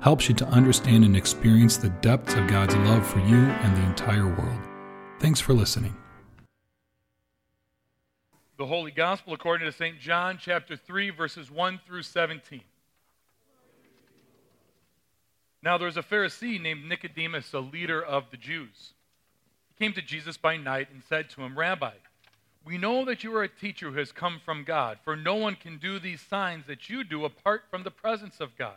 helps you to understand and experience the depths of God's love for you and the entire world. Thanks for listening. The Holy Gospel according to St. John, chapter 3, verses 1 through 17. Now there was a Pharisee named Nicodemus, a leader of the Jews. He came to Jesus by night and said to him, "Rabbi, we know that you are a teacher who has come from God, for no one can do these signs that you do apart from the presence of God."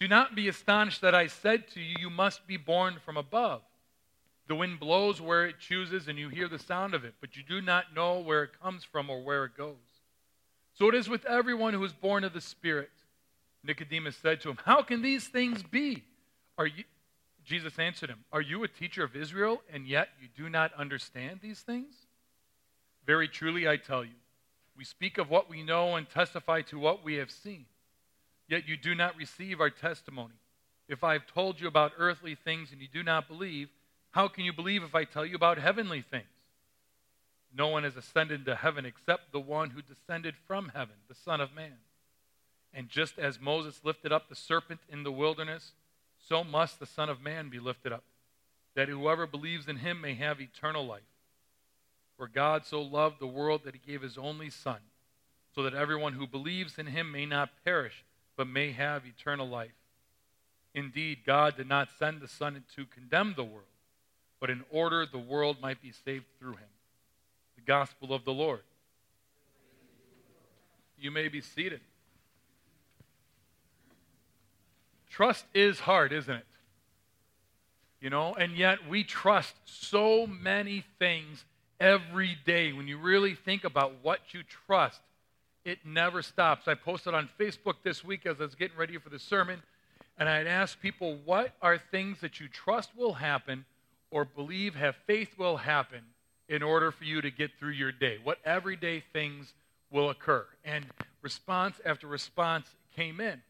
Do not be astonished that I said to you, you must be born from above. The wind blows where it chooses, and you hear the sound of it, but you do not know where it comes from or where it goes. So it is with everyone who is born of the Spirit." Nicodemus said to him, "How can these things be?" Jesus answered him, "Are you a teacher of Israel, and yet you do not understand these things? Very truly I tell you, we speak of what we know and testify to what we have seen. Yet you do not receive our testimony. If I have told you about earthly things and you do not believe, how can you believe if I tell you about heavenly things? No one has ascended into heaven except the one who descended from heaven, the Son of Man. And just as Moses lifted up the serpent in the wilderness, so must the Son of Man be lifted up, that whoever believes in him may have eternal life. For God so loved the world that he gave his only Son, so that everyone who believes in him may not perish, but may have eternal life. Indeed, God did not send the Son to condemn the world, but in order the world might be saved through him." The Gospel of the Lord. You may be seated. Trust is hard, isn't it? You know, and yet we trust so many things every day. When you really think about what you trust, it never stops. I posted on Facebook this week as I was getting ready for the sermon, and I had asked people, what are things that you trust will happen or believe have faith will happen in order for you to get through your day? What everyday things will occur? And response after response came in.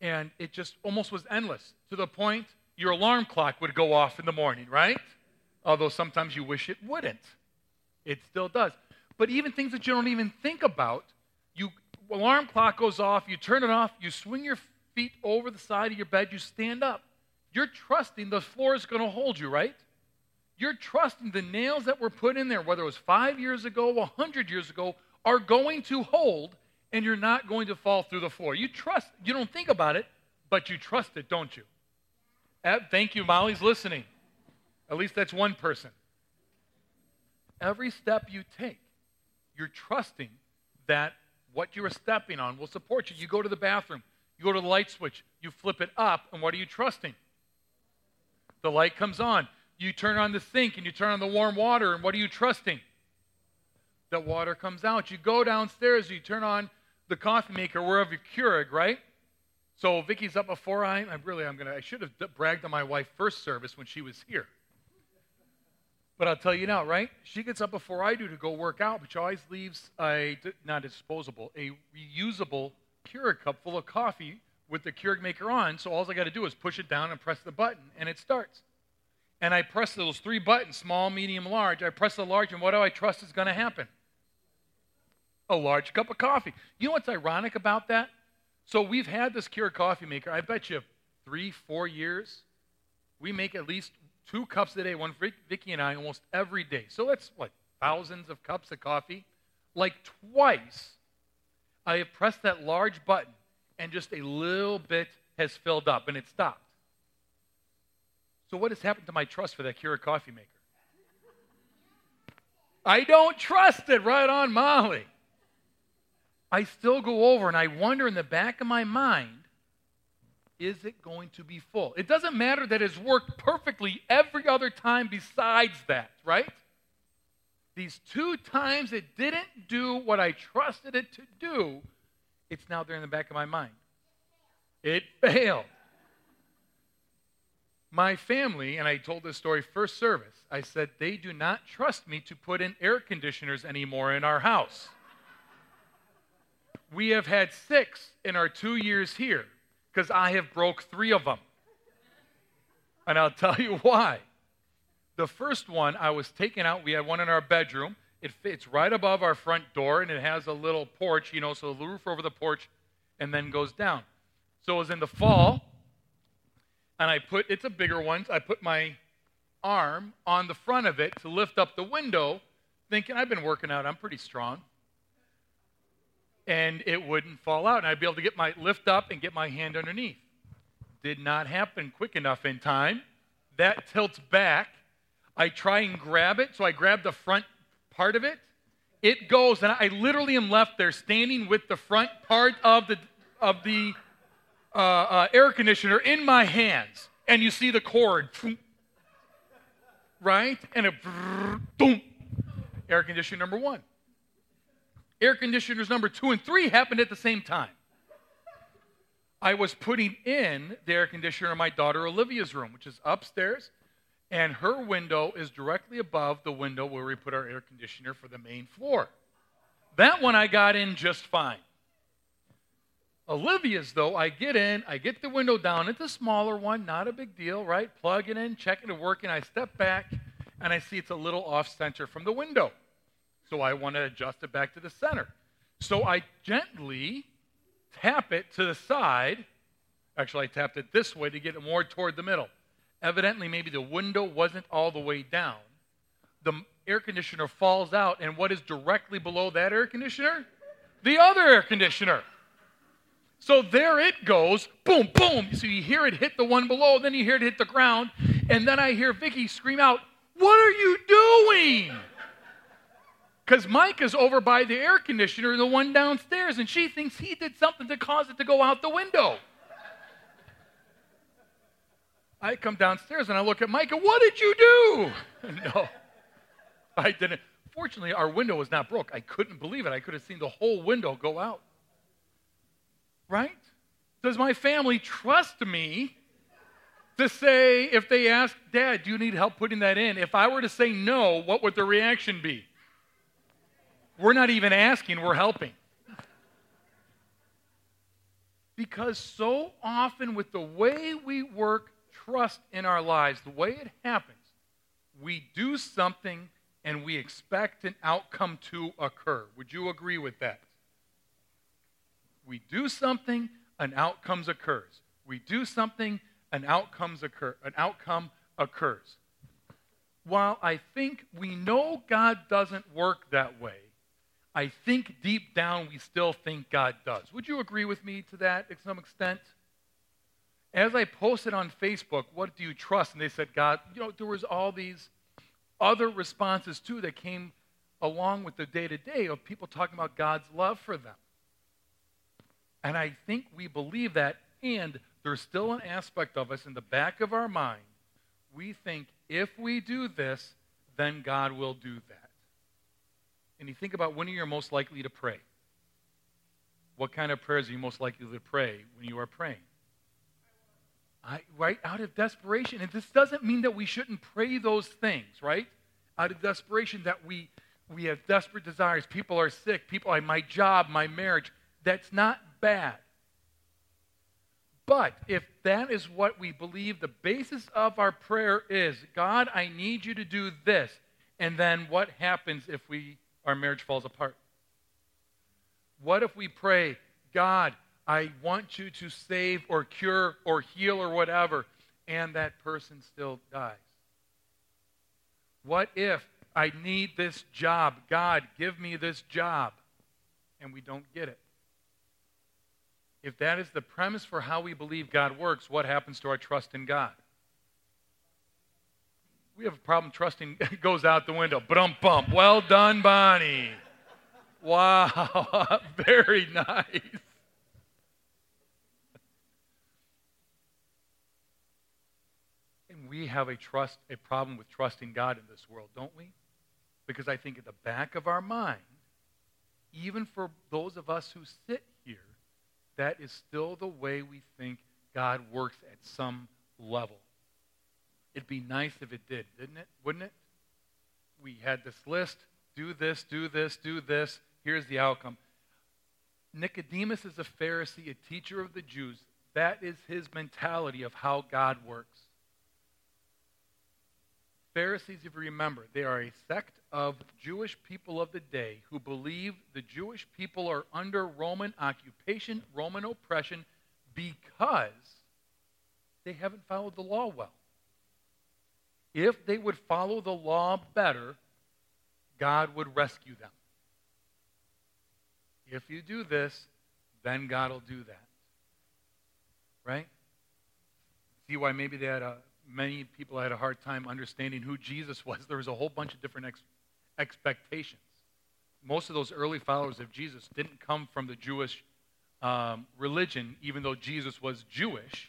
And it just almost was endless, to the point your alarm clock would go off in the morning, right? Although sometimes you wish it wouldn't. It still does. But even things that you don't even think about, you alarm clock goes off, you turn it off, you swing your feet over the side of your bed, you stand up. You're trusting the floor is going to hold you, right? You're trusting the nails that were put in there, whether it was 5 years ago, 100 years ago, are going to hold, and you're not going to fall through the floor. You trust. You don't think about it, but you trust it, don't you? Thank you, Molly's listening. At least that's one person. Every step you take, you're trusting that what you are stepping on will support you. You go to the bathroom, you go to the light switch, you flip it up, and what are you trusting? The light comes on. You turn on the sink, and you turn on the warm water, and what are you trusting? That water comes out. You go downstairs, you turn on the coffee maker, wherever, Keurig, right? So Vicky's up before I should have bragged on my wife first service when she was here. But I'll tell you now, right? She gets up before I do to go work out, but she always leaves a reusable Keurig cup full of coffee with the Keurig maker on, so all I got to do is push it down and press the button, and it starts. And I press those three buttons, small, medium, large. I press the large, and what do I trust is going to happen? A large cup of coffee. You know what's ironic about that? So we've had this Keurig coffee maker, I bet you 3-4 years. We make at least 2 cups a day, one for Vicky and I, almost every day. So that's, thousands of cups of coffee? Twice, I have pressed that large button, and just a little bit has filled up, and it stopped. So what has happened to my trust for that Keurig coffee maker? I don't trust it. Right on, Molly. I still go over and I wonder in the back of my mind, is it going to be full? It doesn't matter that it's worked perfectly every other time besides that, right? These two times it didn't do what I trusted it to do, it's now there in the back of my mind. It failed. My family, and I told this story first service, I said, they do not trust me to put in air conditioners anymore in our house. We have had 6 in our 2 years here because I have broke 3 of them. And I'll tell you why. The first one I was taken out. We had one in our bedroom. It fits right above our front door, and it has a little porch, you know, so the roof over the porch and then goes down. So it was in the fall. And it's a bigger one, so I put my arm on the front of it to lift up the window, thinking, I've been working out, I'm pretty strong. And it wouldn't fall out, and I'd be able to get my lift up and get my hand underneath. Did not happen quick enough in time. That tilts back. I try and grab it, so I grab the front part of it. It goes, and I literally am left there standing with the front part of the air conditioner in my hands, and you see the cord, right? And a boom. Air conditioner number 1. Air conditioners number 2 and 3 happened at the same time. I was putting in the air conditioner in my daughter Olivia's room, which is upstairs, and her window is directly above the window where we put our air conditioner for the main floor. That one I got in just fine. Olivia's, though, I get in, I get the window down. It's a smaller one, not a big deal, right? Plug it in, check it to work, and I step back, and I see it's a little off-center from the window. So I want to adjust it back to the center. So I gently tap it to the side. Actually, I tapped it this way to get it more toward the middle. Evidently, maybe the window wasn't all the way down. The air conditioner falls out, and what is directly below that air conditioner? The other air conditioner. So there it goes, boom, boom. So you hear it hit the one below, then you hear it hit the ground, and then I hear Vicky scream out, "What are you doing?" Because Mike is over by the air conditioner, the one downstairs, and she thinks he did something to cause it to go out the window. I come downstairs, and I look at Mike, and what did you do? No, I didn't. Fortunately, our window was not broke. I couldn't believe it. I could have seen the whole window go out. Right? Does my family trust me to say, if they ask, Dad, do you need help putting that in? If I were to say no, what would the reaction be? We're not even asking, we're helping. Because so often with the way we work trust in our lives, the way it happens, we do something and we expect an outcome to occur. Would you agree with that? We do something, an outcome occurs. We do something, an outcome occurs. While I think we know God doesn't work that way, I think deep down we still think God does. Would you agree with me to that to some extent? As I posted on Facebook, what do you trust? And they said, God, there was all these other responses too that came along with the day-to-day of people talking about God's love for them. And I think we believe that, and there's still an aspect of us in the back of our mind. We think if we do this, then God will do that. And you think about when you're most likely to pray. What kind of prayers are you most likely to pray when you are praying? Right? Out of desperation. And this doesn't mean that we shouldn't pray those things, right? Out of desperation that we have desperate desires. People are sick. People like my job, my marriage. That's not bad. But if that is what we believe the basis of our prayer is, God, I need you to do this, and then what happens if our marriage falls apart? What if we pray, God, I want you to save or cure or heal or whatever, and that person still dies? What if I need this job? God, give me this job, and we don't get it? If that is the premise for how we believe God works, what happens to our trust in God? We have a problem trusting goes out the window. Bump, bump. Well done, Bonnie. Wow, very nice. And we have a problem with trusting God in this world, don't we? Because I think at the back of our mind, even for those of us who sit here, that is still the way we think God works at some level. It'd be nice if it did, didn't it? Wouldn't it? We had this list, do this, do this, do this. Here's the outcome. Nicodemus is a Pharisee, a teacher of the Jews. That is his mentality of how God works. Pharisees, if you remember, they are a sect of Jewish people of the day who believe the Jewish people are under Roman occupation, Roman oppression, because they haven't followed the law well. If they would follow the law better, God would rescue them. If you do this, then God will do that. Right? See why maybe they had many people had a hard time understanding who Jesus was. There was a whole bunch of different expectations. Most of those early followers of Jesus didn't come from the Jewish religion, even though Jesus was Jewish.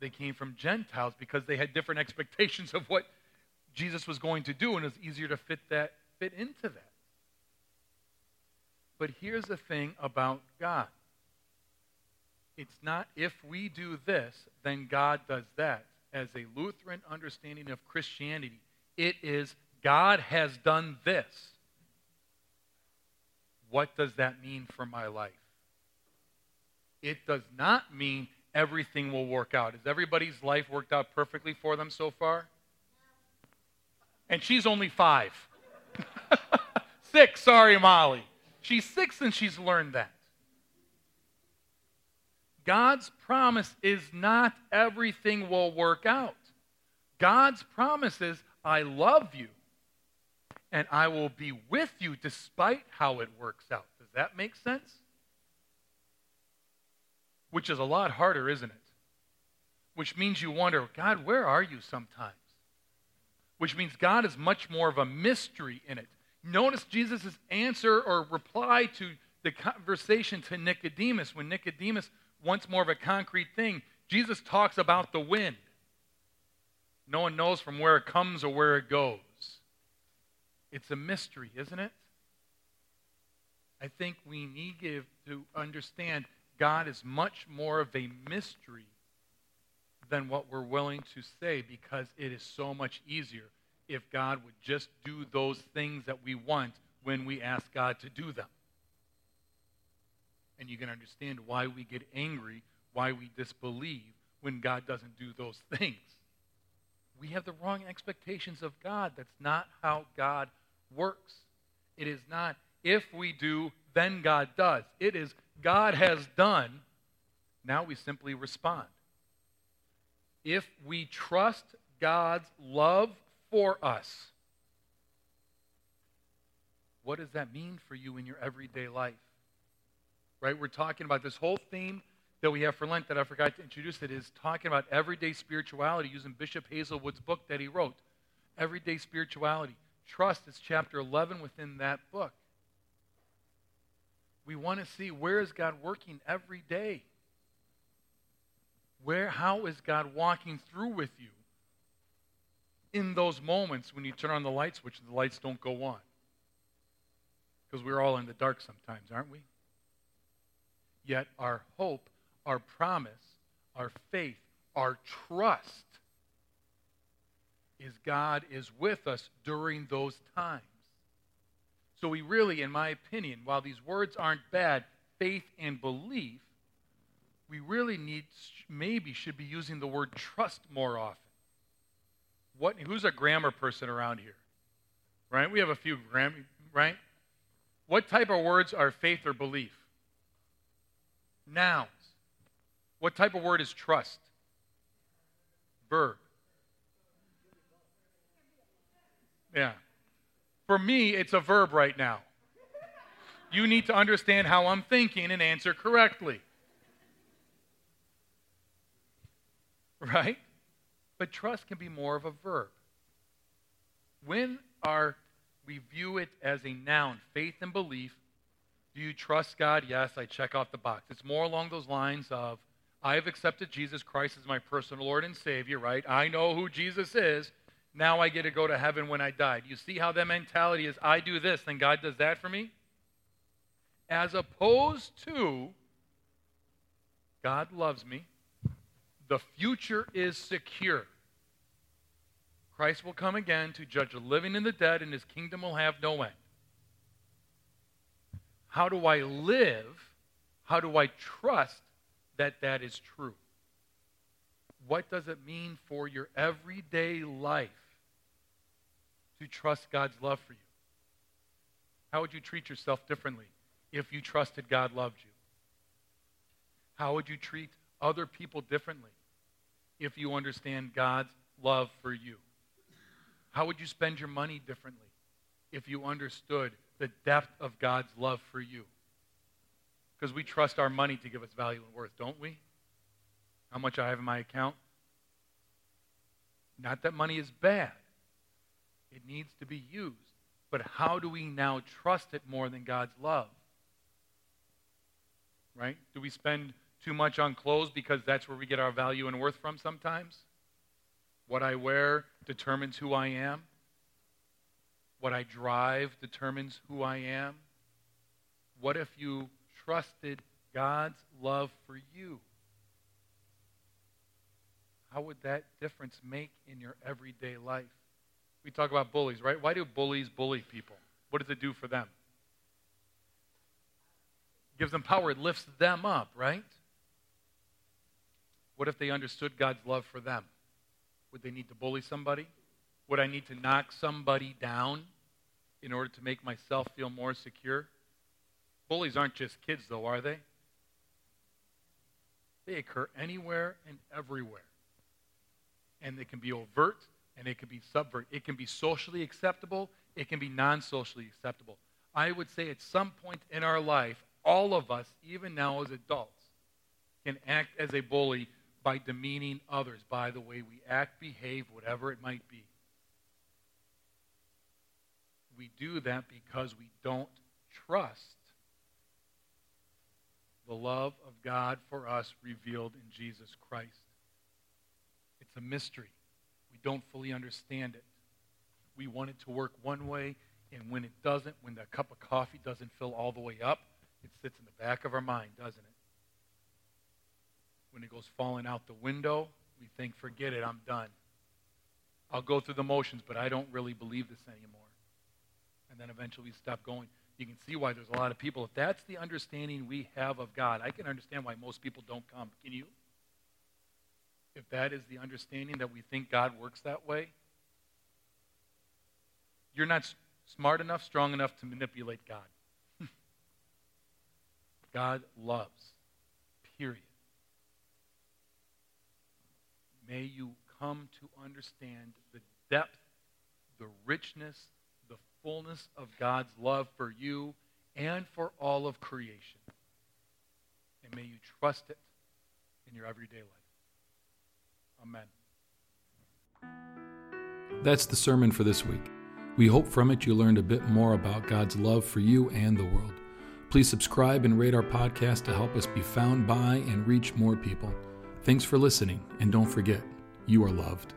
They came from Gentiles because they had different expectations of what Jesus was going to do, and it was easier to fit into that. But here's the thing about God. It's not if we do this, then God does that. As a Lutheran understanding of Christianity, it is God has done this. What does that mean for my life? It does not mean everything will work out. Has everybody's life worked out perfectly for them so far? And she's only 5. 6, sorry, Molly. She's 6 and she's learned that. God's promise is not everything will work out. God's promise is, I love you, and I will be with you despite how it works out. Does that make sense? Which is a lot harder, isn't it? Which means you wonder, God, where are you sometimes? Which means God is much more of a mystery in it. Notice Jesus' answer or reply to the conversation to Nicodemus. When Nicodemus wants more of a concrete thing, Jesus talks about the wind. No one knows from where it comes or where it goes. It's a mystery, isn't it? I think we need to understand God is much more of a mystery than what we're willing to say, because it is so much easier if God would just do those things that we want when we ask God to do them. And you can understand why we get angry, why we disbelieve when God doesn't do those things. We have the wrong expectations of God. That's not how God works. It is not, if we do, then God does. It is, God has done. Now we simply respond. If we trust God's love for us, what does that mean for you in your everyday life? Right, we're talking about this whole theme that we have for Lent that I forgot to introduce. It is talking about everyday spirituality using Bishop Hazelwood's book that he wrote. Everyday Spirituality. Trust is chapter 11 within that book. We want to see, where is God working every day? How is God walking through with you in those moments when you turn on the light switch and the lights don't go on? Because we're all in the dark sometimes, aren't we? Yet our hope, our promise, our faith, our trust is God is with us during those times. So we really, in my opinion, while these words aren't bad, faith and belief, we really should be using the word trust more often. Who's a grammar person around here? Right? We have a few grammar, right? What type of words are faith or belief? Nouns. What type of word is trust? Verb. Yeah. For me, it's a verb right now. You need to understand how I'm thinking and answer correctly. Right? But trust can be more of a verb. When we view it as a noun, faith and belief, do you trust God? Yes, I check off the box. It's more along those lines of, I have accepted Jesus Christ as my personal Lord and Savior, right? I know who Jesus is. Now I get to go to heaven when I die. Do you see how that mentality is, I do this, then God does that for me? As opposed to, God loves me. The future is secure. Christ will come again to judge the living and the dead, and his kingdom will have no end. How do I live? How do I trust that that is true? What does it mean for your everyday life to trust God's love for you? How would you treat yourself differently if you trusted God loved you? How would you treat other people differently if you understand God's love for you? How would you spend your money differently if you understood the depth of God's love for you? Because we trust our money to give us value and worth, don't we? How much I have in my account? Not that money is bad. It needs to be used. But how do we now trust it more than God's love? Right? Do we spend too much on clothes because that's where we get our value and worth from sometimes? What I wear determines who I am. What I drive determines who I am. What if you trusted God's love for you? How would that difference make in your everyday life? We talk about bullies, right? Why do bullies bully people? What does it do for them? It gives them power. It lifts them up, right? What if they understood God's love for them? Would they need to bully somebody? Would I need to knock somebody down in order to make myself feel more secure? Bullies aren't just kids, though, are they? They occur anywhere and everywhere. And they can be overt, and it can be subvert. It can be socially acceptable. It can be non-socially acceptable. I would say at some point in our life, all of us, even now as adults, can act as a bully by demeaning others, by the way we act, behave, whatever it might be. We do that because we don't trust the love of God for us revealed in Jesus Christ. It's a mystery. We don't fully understand it. We want it to work one way, and when it doesn't, when the cup of coffee doesn't fill all the way up, it sits in the back of our mind, doesn't it? When it goes falling out the window, we think, forget it, I'm done. I'll go through the motions, but I don't really believe this anymore. And then eventually we stop going. You can see why there's a lot of people. If that's the understanding we have of God, I can understand why most people don't come. Can you? If that is the understanding that we think God works that way, you're not smart enough, strong enough to manipulate God. God loves, period. May you come to understand the depth, the richness, the fullness of God's love for you and for all of creation. And may you trust it in your everyday life. Amen. That's the sermon for this week. We hope from it you learned a bit more about God's love for you and the world. Please subscribe and rate our podcast to help us be found by and reach more people. Thanks for listening, and don't forget, you are loved.